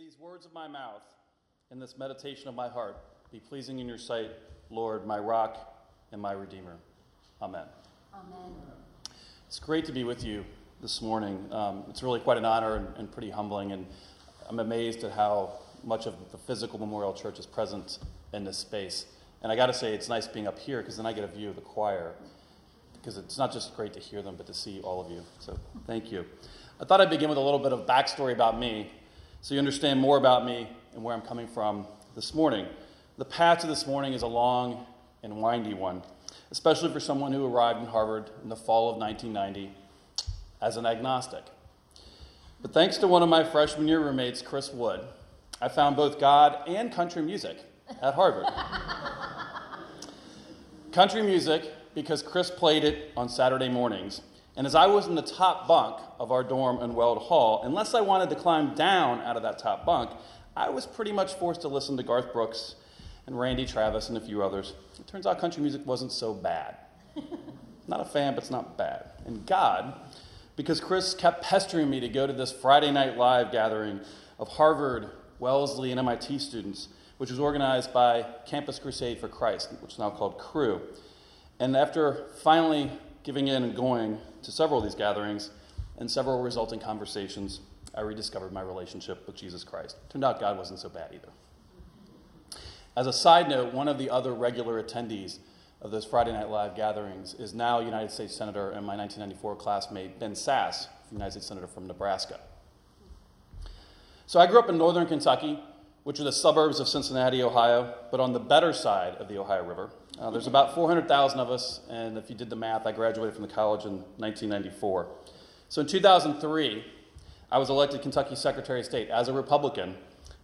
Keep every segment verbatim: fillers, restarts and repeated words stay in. these words of my mouth and this meditation of my heart be pleasing in your sight, Lord, my rock and my redeemer. Amen. Amen. It's great to be with you this morning. Um, it's really quite an honor and, and pretty humbling, and I'm amazed at how much of the physical Memorial Church is present in this space. And I got to say, it's nice being up here because then I get a view of the choir, because it's not just great to hear them, but to see all of you. So thank you. I thought I'd begin with a little bit of backstory about me, so you understand more about me and where I'm coming from this morning. The path to this morning is a long and windy one, especially for someone who arrived in Harvard in the fall of nineteen ninety as an agnostic. But thanks to one of my freshman year roommates, Chris Wood, I found both God and country music at Harvard. Country music, because Chris played it on Saturday mornings. And as I was in the top bunk of our dorm in Weld Hall, unless I wanted to climb down out of that top bunk, I was pretty much forced to listen to Garth Brooks and Randy Travis and a few others. It turns out country music wasn't so bad. Not a fan, but it's not bad. And God, because Chris kept pestering me to go to this Friday Night Live gathering of Harvard, Wellesley, and M I T students, which was organized by Campus Crusade for Christ, which is now called Crew. And after finally giving in and going to several of these gatherings and several resulting conversations, I rediscovered my relationship with Jesus Christ. Turned out God wasn't so bad either. As a side note, one of the other regular attendees of those Friday Night Live gatherings is now United States Senator and my nineteen ninety-four classmate, Ben Sasse, United States Senator from Nebraska. So I grew up in Northern Kentucky, which are the suburbs of Cincinnati, Ohio, but on the better side of the Ohio River. Uh, there's about four hundred thousand of us, and if you did the math, I graduated from the college in nineteen ninety-four. So in two thousand three, I was elected Kentucky Secretary of State as a Republican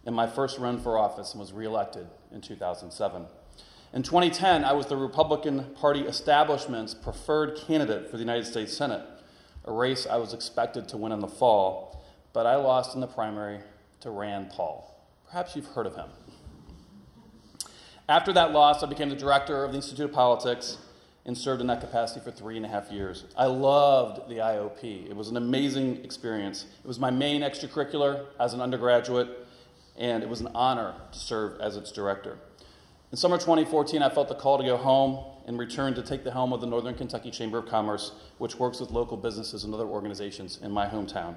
in my first run for office and was reelected in two thousand seven. In twenty ten, I was the Republican Party establishment's preferred candidate for the United States Senate, a race I was expected to win in the fall, but I lost in the primary to Rand Paul. Perhaps you've heard of him. After that loss, I became the director of the Institute of Politics and served in that capacity for three and a half years. I loved the I O P. It was an amazing experience. It was my main extracurricular as an undergraduate, and it was an honor to serve as its director. In summer twenty fourteen, I felt the call to go home and returned to take the helm of the Northern Kentucky Chamber of Commerce, which works with local businesses and other organizations in my hometown.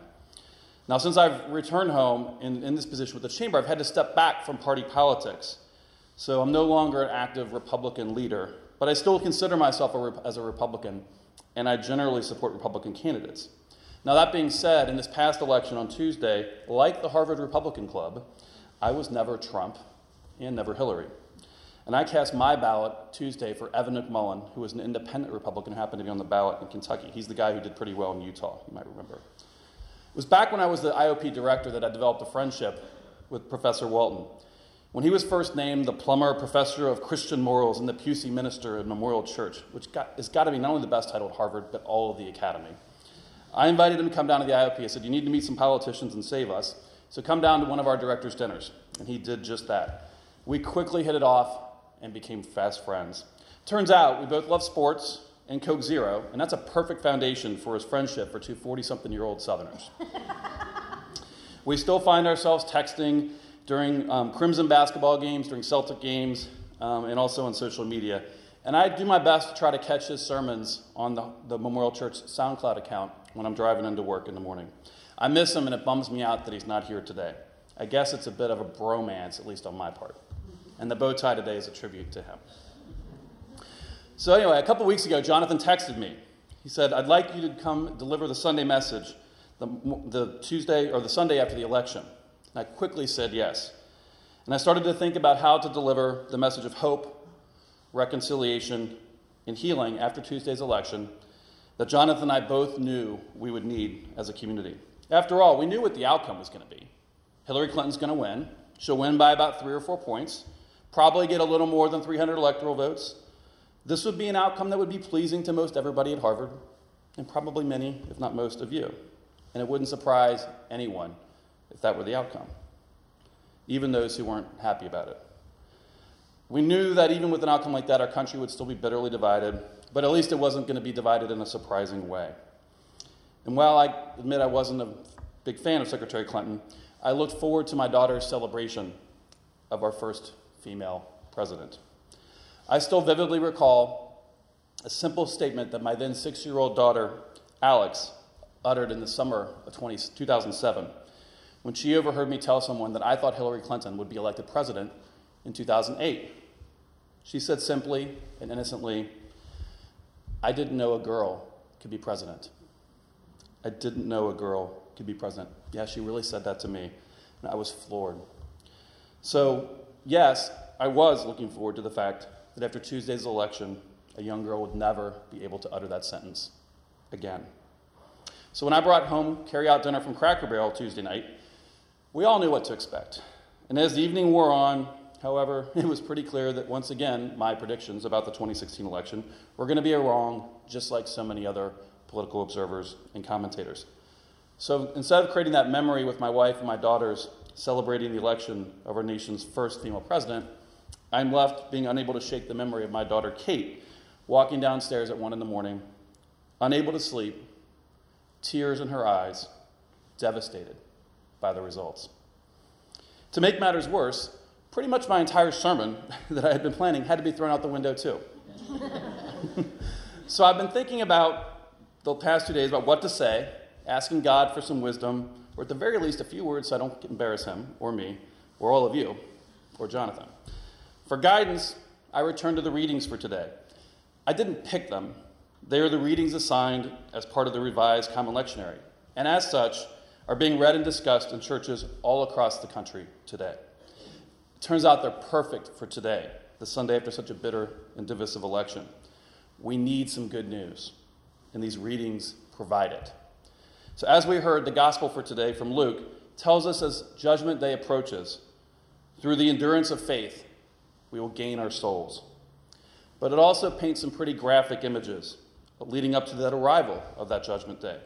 Now, since I've returned home in, in this position with the chamber, I've had to step back from party politics. So I'm no longer an active Republican leader, but I still consider myself a rep- as a Republican, and I generally support Republican candidates. Now, that being said, in this past election on Tuesday, like the Harvard Republican Club, I was never Trump and never Hillary. And I cast my ballot Tuesday for Evan McMullin, who was an independent Republican who happened to be on the ballot in Kentucky. He's the guy who did pretty well in Utah, you might remember. It was back when I was the I O P director that I developed a friendship with Professor Walton. When he was first named the Plummer Professor of Christian Morals and the Pusey Minister of Memorial Church, which got, has got to be not only the best title at Harvard, but all of the academy. I invited him to come down to the I O P. I said, you need to meet some politicians and save us, so come down to one of our director's dinners. And he did just that. We quickly hit it off and became fast friends. Turns out we both love sports and Coke Zero, and that's a perfect foundation for his friendship for two forty-something-year-old Southerners. We still find ourselves texting during um, Crimson basketball games, during Celtic games, um, and also on social media. And I do my best to try to catch his sermons on the, the Memorial Church SoundCloud account when I'm driving into work in the morning. I miss him, and it bums me out that he's not here today. I guess it's a bit of a bromance, at least on my part. And the bow tie today is a tribute to him. So anyway, a couple weeks ago, Jonathan texted me. He said, I'd like you to come deliver the Sunday message the, the Tuesday or the Sunday after the election. And I quickly said yes. And I started to think about how to deliver the message of hope, reconciliation, and healing after Tuesday's election that Jonathan and I both knew we would need as a community. After all, we knew what the outcome was going to be. Hillary Clinton's going to win. She'll win by about three or four points, probably get a little more than three hundred electoral votes. This would be an outcome that would be pleasing to most everybody at Harvard, and probably many, if not most, of you. And it wouldn't surprise anyone if that were the outcome, even those who weren't happy about it. We knew that even with an outcome like that, our country would still be bitterly divided, but at least it wasn't going to be divided in a surprising way. And while I admit I wasn't a big fan of Secretary Clinton, I looked forward to my daughter's celebration of our first female president. I still vividly recall a simple statement that my then six-year-old daughter, Alex, uttered in the summer of two thousand seven when she overheard me tell someone that I thought Hillary Clinton would be elected president in two thousand eight. She said simply and innocently, "I didn't know a girl could be president. I didn't know a girl could be president." Yeah, she really said that to me, and I was floored. So, yes, I was looking forward to the fact that after Tuesday's election, a young girl would never be able to utter that sentence again. So when I brought home carry-out dinner from Cracker Barrel Tuesday night, we all knew what to expect. And as the evening wore on, however, it was pretty clear that once again, my predictions about the twenty sixteen election were going to be wrong, just like so many other political observers and commentators. So instead of creating that memory with my wife and my daughters celebrating the election of our nation's first female president, I'm left being unable to shake the memory of my daughter Kate walking downstairs at one in the morning, unable to sleep, tears in her eyes, devastated by the results. To make matters worse, pretty much my entire sermon that I had been planning had to be thrown out the window too. So I've been thinking about the past two days about what to say, asking God for some wisdom, or at the very least a few words so I don't embarrass him or me or all of you or Jonathan. For guidance, I returned to the readings for today. I didn't pick them. They are the readings assigned as part of the Revised Common Lectionary, and as such, are being read and discussed in churches all across the country today. It turns out they're perfect for today, the Sunday after such a bitter and divisive election. We need some good news, and these readings provide it. So as we heard, the gospel for today from Luke tells us as Judgment Day approaches, through the endurance of faith, we will gain our souls. But it also paints some pretty graphic images leading up to that arrival of that Judgment Day.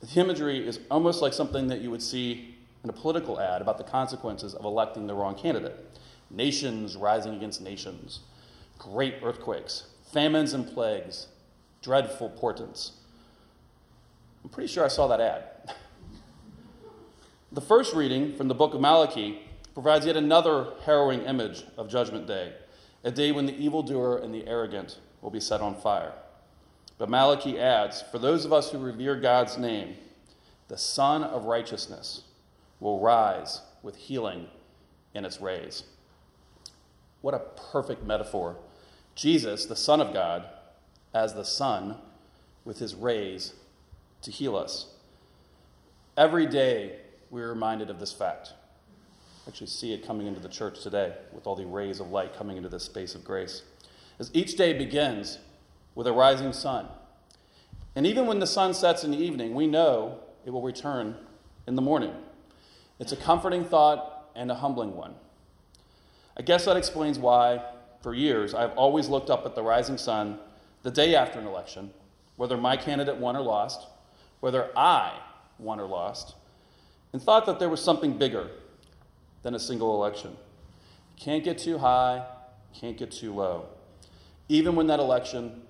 The imagery is almost like something that you would see in a political ad about the consequences of electing the wrong candidate. Nations rising against nations, great earthquakes, famines and plagues, dreadful portents. I'm pretty sure I saw that ad. The first reading from the Book of Malachi provides yet another harrowing image of Judgment Day, a day when the evildoer and the arrogant will be set on fire. But Malachi adds, "For those of us who revere God's name, the Sun of Righteousness will rise with healing in its rays." What a perfect metaphor. Jesus, the Son of God, as the sun with his rays to heal us. Every day we're reminded of this fact. Actually see it coming into the church today with all the rays of light coming into this space of grace. As each day begins with a rising sun. And even when the sun sets in the evening, we know it will return in the morning. It's a comforting thought and a humbling one. I guess that explains why, for years, I've always looked up at the rising sun the day after an election, whether my candidate won or lost, whether I won or lost, and thought that there was something bigger than a single election. Can't get too high, can't get too low, even when that election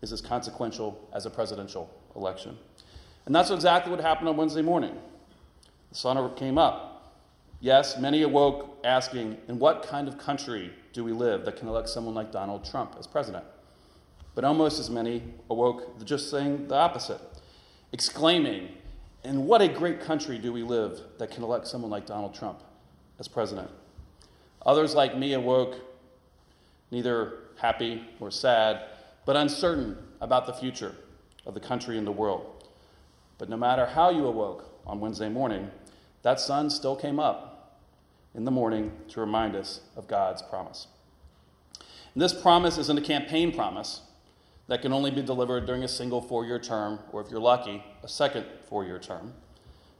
is as consequential as a presidential election. And that's exactly what happened on Wednesday morning. The sun came up. Yes, many awoke asking, in what kind of country do we live that can elect someone like Donald Trump as president? But almost as many awoke just saying the opposite, exclaiming, in what a great country do we live that can elect someone like Donald Trump as president? Others like me awoke neither happy or sad, but uncertain about the future of the country and the world. But no matter how you awoke on Wednesday morning, that sun still came up in the morning to remind us of God's promise. And this promise isn't a campaign promise that can only be delivered during a single four-year term, or if you're lucky, a second four-year term.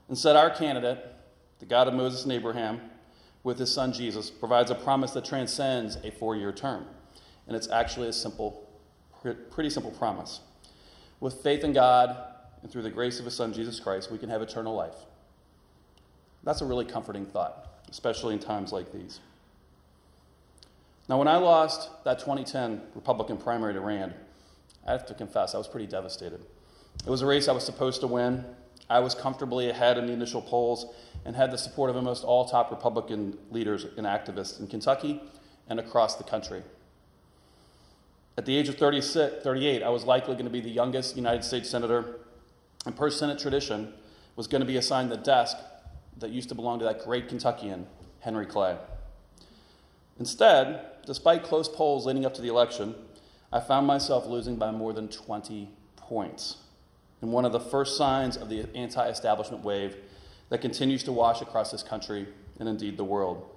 Instead, our candidate, the God of Moses and Abraham, with his son Jesus, provides a promise that transcends a four-year term. And it's actually a simple pretty simple promise. With faith in God and through the grace of his son, Jesus Christ, we can have eternal life. That's a really comforting thought, especially in times like these. Now, when I lost that twenty ten Republican primary to Rand, I have to confess, I was pretty devastated. It was a race I was supposed to win. I was comfortably ahead in the initial polls, and had the support of almost all top Republican leaders and activists in Kentucky and across the country. At the age of thirty-eight, I was likely going to be the youngest United States senator, and per Senate tradition, was going to be assigned the desk that used to belong to that great Kentuckian, Henry Clay. Instead, despite close polls leading up to the election, I found myself losing by more than twenty points, in one of the first signs of the anti-establishment wave that continues to wash across this country and indeed the world.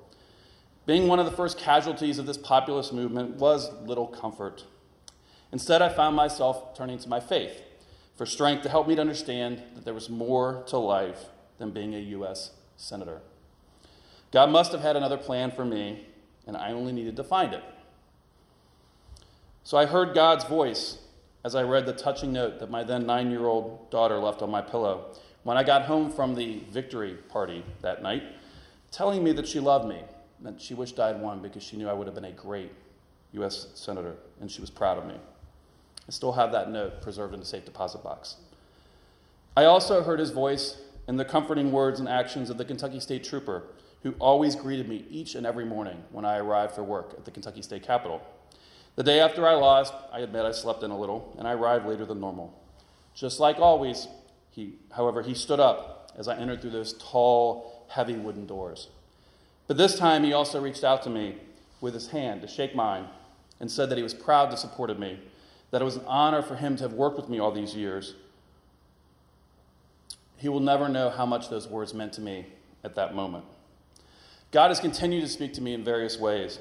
Being one of the first casualties of this populist movement was little comfort. Instead, I found myself turning to my faith for strength to help me to understand that there was more to life than being a U S senator. God must have had another plan for me, and I only needed to find it. So I heard God's voice as I read the touching note that my then nine-year-old daughter left on my pillow when I got home from the victory party that night, telling me that she loved me, and she wished I had won because she knew I would have been a great U S senator, and she was proud of me. I still have that note preserved in a safe deposit box. I also heard his voice and the comforting words and actions of the Kentucky State Trooper, who always greeted me each and every morning when I arrived for work at the Kentucky State Capitol. The day after I lost, I admit I slept in a little, and I arrived later than normal. Just like always, he, however, he stood up as I entered through those tall, heavy wooden doors. But this time, he also reached out to me with his hand to shake mine and said that he was proud to support me, that it was an honor for him to have worked with me all these years. He will never know how much those words meant to me at that moment. God has continued to speak to me in various ways,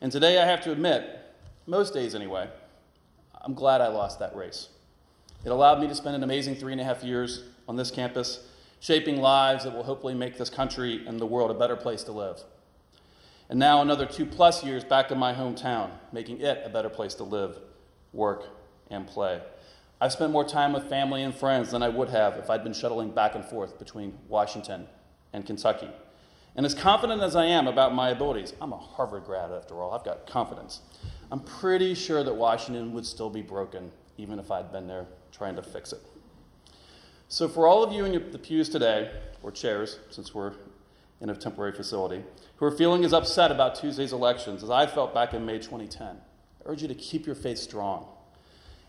and today I have to admit, most days anyway, I'm glad I lost that race. It allowed me to spend an amazing three and a half years on this campus, shaping lives that will hopefully make this country and the world a better place to live. And now another two plus years back in my hometown, making it a better place to live, work, and play. I've spent more time with family and friends than I would have if I'd been shuttling back and forth between Washington and Kentucky. And as confident as I am about my abilities, I'm a Harvard grad after all, I've got confidence. I'm pretty sure that Washington would still be broken, even if I'd been there trying to fix it. So for all of you in your, the pews today, or chairs, since we're in a temporary facility, who are feeling as upset about Tuesday's elections as I felt back in May twenty ten, I urge you to keep your faith strong.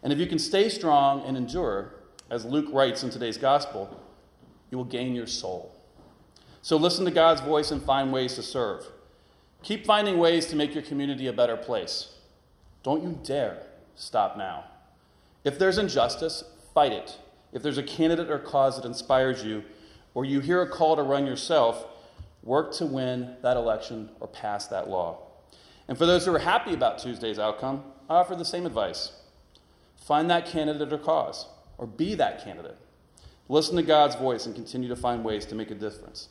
And if you can stay strong and endure, as Luke writes in today's gospel, you will gain your soul. So listen to God's voice and find ways to serve. Keep finding ways to make your community a better place. Don't you dare stop now. If there's injustice, fight it. If there's a candidate or cause that inspires you, or you hear a call to run yourself, work to win that election or pass that law. And for those who are happy about Tuesday's outcome, I offer the same advice. Find that candidate or cause, or be that candidate. Listen to God's voice and continue to find ways to make a difference.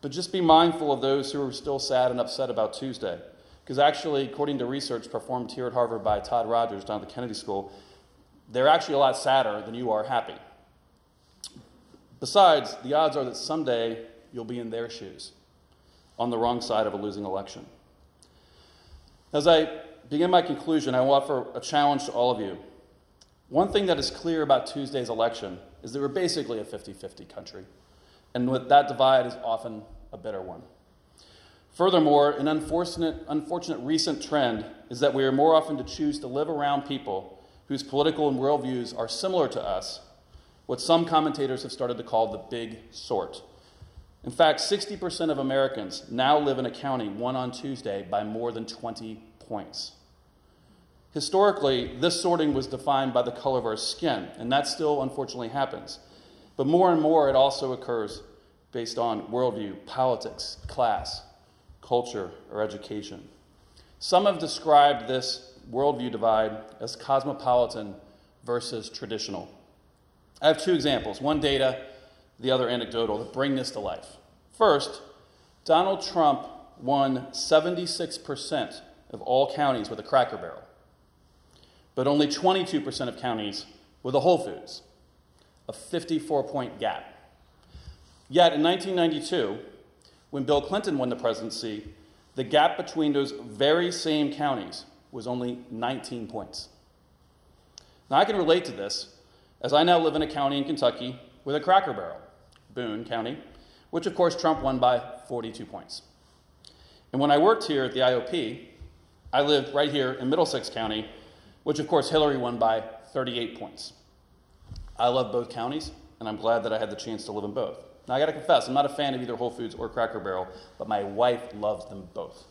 But just be mindful of those who are still sad and upset about Tuesday. Because actually, according to research performed here at Harvard by Todd Rogers down at the Kennedy School, they're actually a lot sadder than you are happy. Besides, the odds are that someday you'll be in their shoes, on the wrong side of a losing election. As I begin my conclusion, I will offer a challenge to all of you. One thing that is clear about Tuesday's election is that we're basically a fifty-fifty country, and with that divide is often a bitter one. Furthermore, an unfortunate, unfortunate recent trend is that we are more often to choose to live around people whose political and worldviews are similar to us, what some commentators have started to call the big sort. In fact, sixty percent of Americans now live in a county won on Tuesday by more than twenty points. Historically, this sorting was defined by the color of our skin, and that still unfortunately happens. But more and more, it also occurs based on worldview, politics, class, culture, or education. Some have described this worldview divide as cosmopolitan versus traditional. I have two examples, one data, the other anecdotal, that bring this to life. First, Donald Trump won seventy-six percent of all counties with a Cracker Barrel, but only twenty-two percent of counties with a Whole Foods, a fifty-four point gap. Yet in nineteen ninety-two, when Bill Clinton won the presidency, the gap between those very same counties was only nineteen points. Now, I can relate to this, as I now live in a county in Kentucky with a Cracker Barrel, Boone County, which of course Trump won by forty-two points. And when I worked here at the I O P, I lived right here in Middlesex County, which of course Hillary won by thirty-eight points. I love both counties, and I'm glad that I had the chance to live in both. Now, I gotta confess, I'm not a fan of either Whole Foods or Cracker Barrel, but my wife loves them both.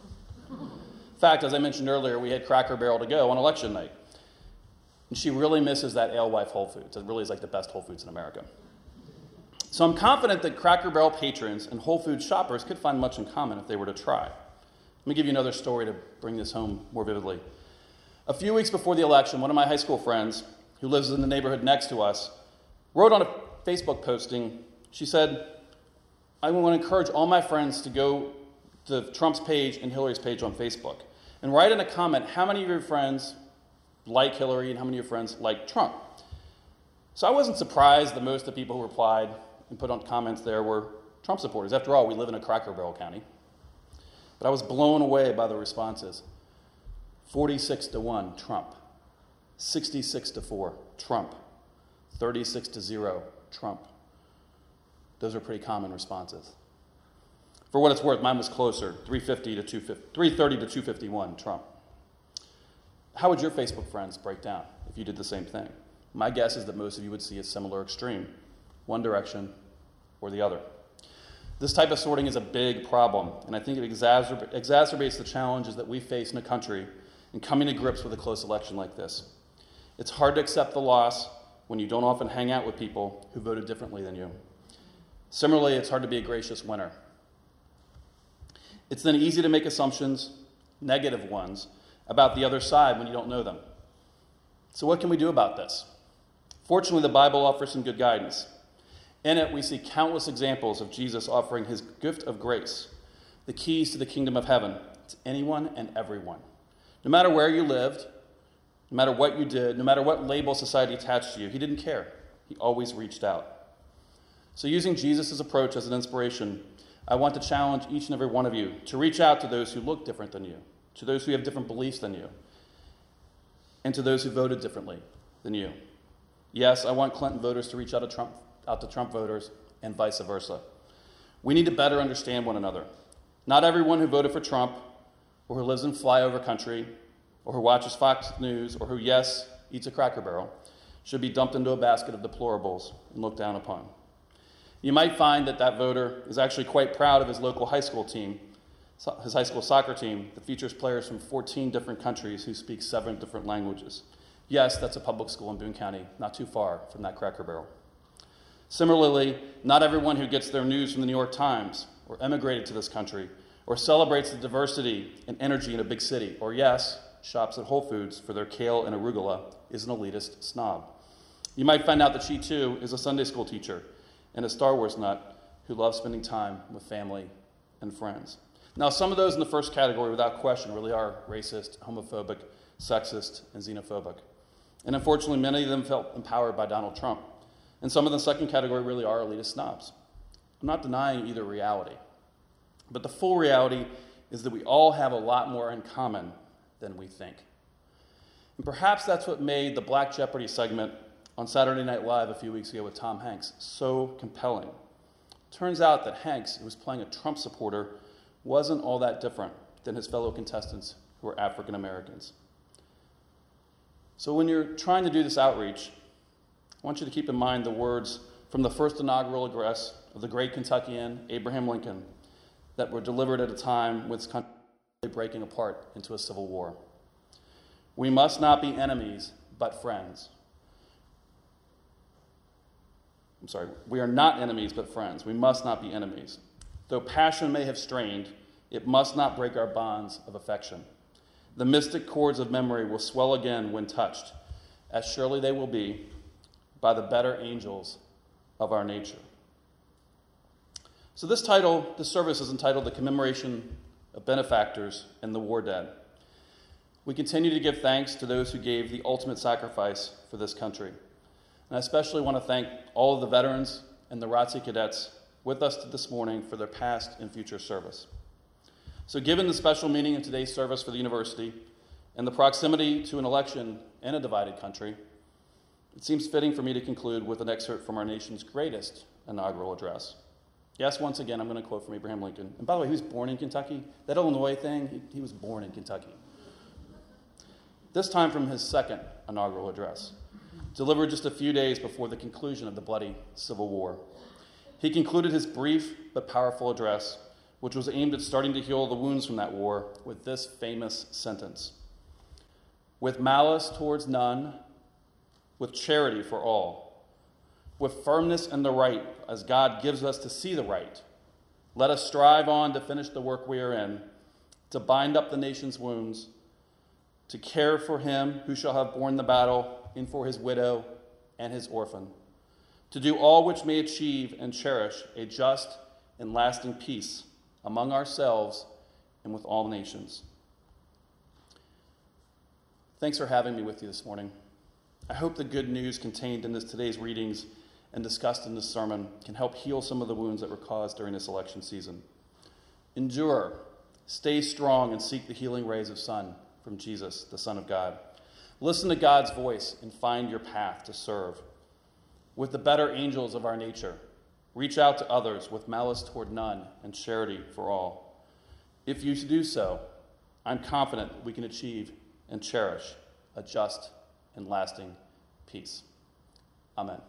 In fact, as I mentioned earlier, we had Cracker Barrel to go on election night. And she really misses that Alewife Whole Foods. It really is like the best Whole Foods in America. So I'm confident that Cracker Barrel patrons and Whole Foods shoppers could find much in common if they were to try. Let me give you another story to bring this home more vividly. A few weeks before the election, one of my high school friends, who lives in the neighborhood next to us, wrote on a Facebook posting, she said, I want to encourage all my friends to go to Trump's page and Hillary's page on Facebook and write in a comment how many of your friends like Hillary and how many of your friends like Trump. So I wasn't surprised that most of the people who replied and put on comments there were Trump supporters. After all, we live in a Cracker Barrel county. But I was blown away by the responses. forty-six to one, Trump. sixty-six to four, Trump. thirty-six to zero, Trump. Those are pretty common responses. For what it's worth, mine was closer, three fifty to two fifty, three thirty to two fifty-one, Trump. How would your Facebook friends break down if you did the same thing? My guess is that most of you would see a similar extreme, one direction or the other. This type of sorting is a big problem, and I think it exacerb- exacerbates the challenges that we face in a country in coming to grips with a close election like this. It's hard to accept the loss when you don't often hang out with people who voted differently than you. Similarly, it's hard to be a gracious winner. It's then easy to make assumptions, negative ones, about the other side when you don't know them. So what can we do about this? Fortunately, the Bible offers some good guidance. In it, we see countless examples of Jesus offering his gift of grace, the keys to the kingdom of heaven, to anyone and everyone. No matter where you lived, no matter what you did, no matter what label society attached to you, he didn't care. He always reached out. So using Jesus' approach as an inspiration, I want to challenge each and every one of you to reach out to those who look different than you, to those who have different beliefs than you, and to those who voted differently than you. Yes, I want Clinton voters to reach out to Trump, out to Trump voters and vice versa. We need to better understand one another. Not everyone who voted for Trump or who lives in flyover country or who watches Fox News or who, yes, eats a Cracker Barrel should be dumped into a basket of deplorables and looked down upon. You might find that that voter is actually quite proud of his local high school team, his high school soccer team that features players from fourteen different countries who speak seven different languages. Yes, that's a public school in Boone County, not too far from that Cracker Barrel. Similarly, not everyone who gets their news from the New York Times or emigrated to this country or celebrates the diversity and energy in a big city or, yes, shops at Whole Foods for their kale and arugula is an elitist snob. You might find out that she, too, is a Sunday school teacher and a Star Wars nut who loves spending time with family and friends. Now, some of those in the first category, without question, really are racist, homophobic, sexist, and xenophobic. And unfortunately, many of them felt empowered by Donald Trump. And some of the second category really are elitist snobs. I'm not denying either reality. But the full reality is that we all have a lot more in common than we think. And perhaps that's what made the Black Jeopardy! Segment on Saturday Night Live a few weeks ago with Tom Hanks so compelling. Turns out that Hanks, who was playing a Trump supporter, wasn't all that different than his fellow contestants who were African Americans. So when you're trying to do this outreach, I want you to keep in mind the words from the first inaugural address of the great Kentuckian Abraham Lincoln that were delivered at a time when this country was breaking apart into a civil war. We must not be enemies, but friends. I'm sorry, we are not enemies but friends. We must not be enemies. Though passion may have strained, it must not break our bonds of affection. The mystic chords of memory will swell again when touched, as surely they will be by the better angels of our nature. So this title, this service is entitled The Commemoration of Benefactors and the War Dead. We continue to give thanks to those who gave the ultimate sacrifice for this country. And I especially want to thank all of the veterans and the R O T C cadets with us this morning for their past and future service. So given the special meaning of today's service for the university and the proximity to an election in a divided country, it seems fitting for me to conclude with an excerpt from our nation's greatest inaugural address, Yes, once again, I'm going to quote from Abraham Lincoln. And by the way, he was born in Kentucky. That Illinois thing, he, he was born in Kentucky. This time from his second inaugural address, delivered just a few days before the conclusion of the bloody Civil War. He concluded his brief but powerful address, which was aimed at starting to heal the wounds from that war, with this famous sentence: "With malice towards none, with charity for all, with firmness in the right, as God gives us to see the right, let us strive on to finish the work we are in, to bind up the nation's wounds, to care for him who shall have borne the battle, and for his widow and his orphan, to do all which may achieve and cherish a just and lasting peace among ourselves and with all nations." Thanks for having me with you this morning. I hope the good news contained in this today's readings and discussed in this sermon can help heal some of the wounds that were caused during this election season. Endure, stay strong, and seek the healing rays of sun from Jesus, the Son of God. Listen to God's voice and find your path to serve. With the better angels of our nature, reach out to others with malice toward none and charity for all. If you do so, I'm confident we can achieve and cherish a just and lasting peace. Amen.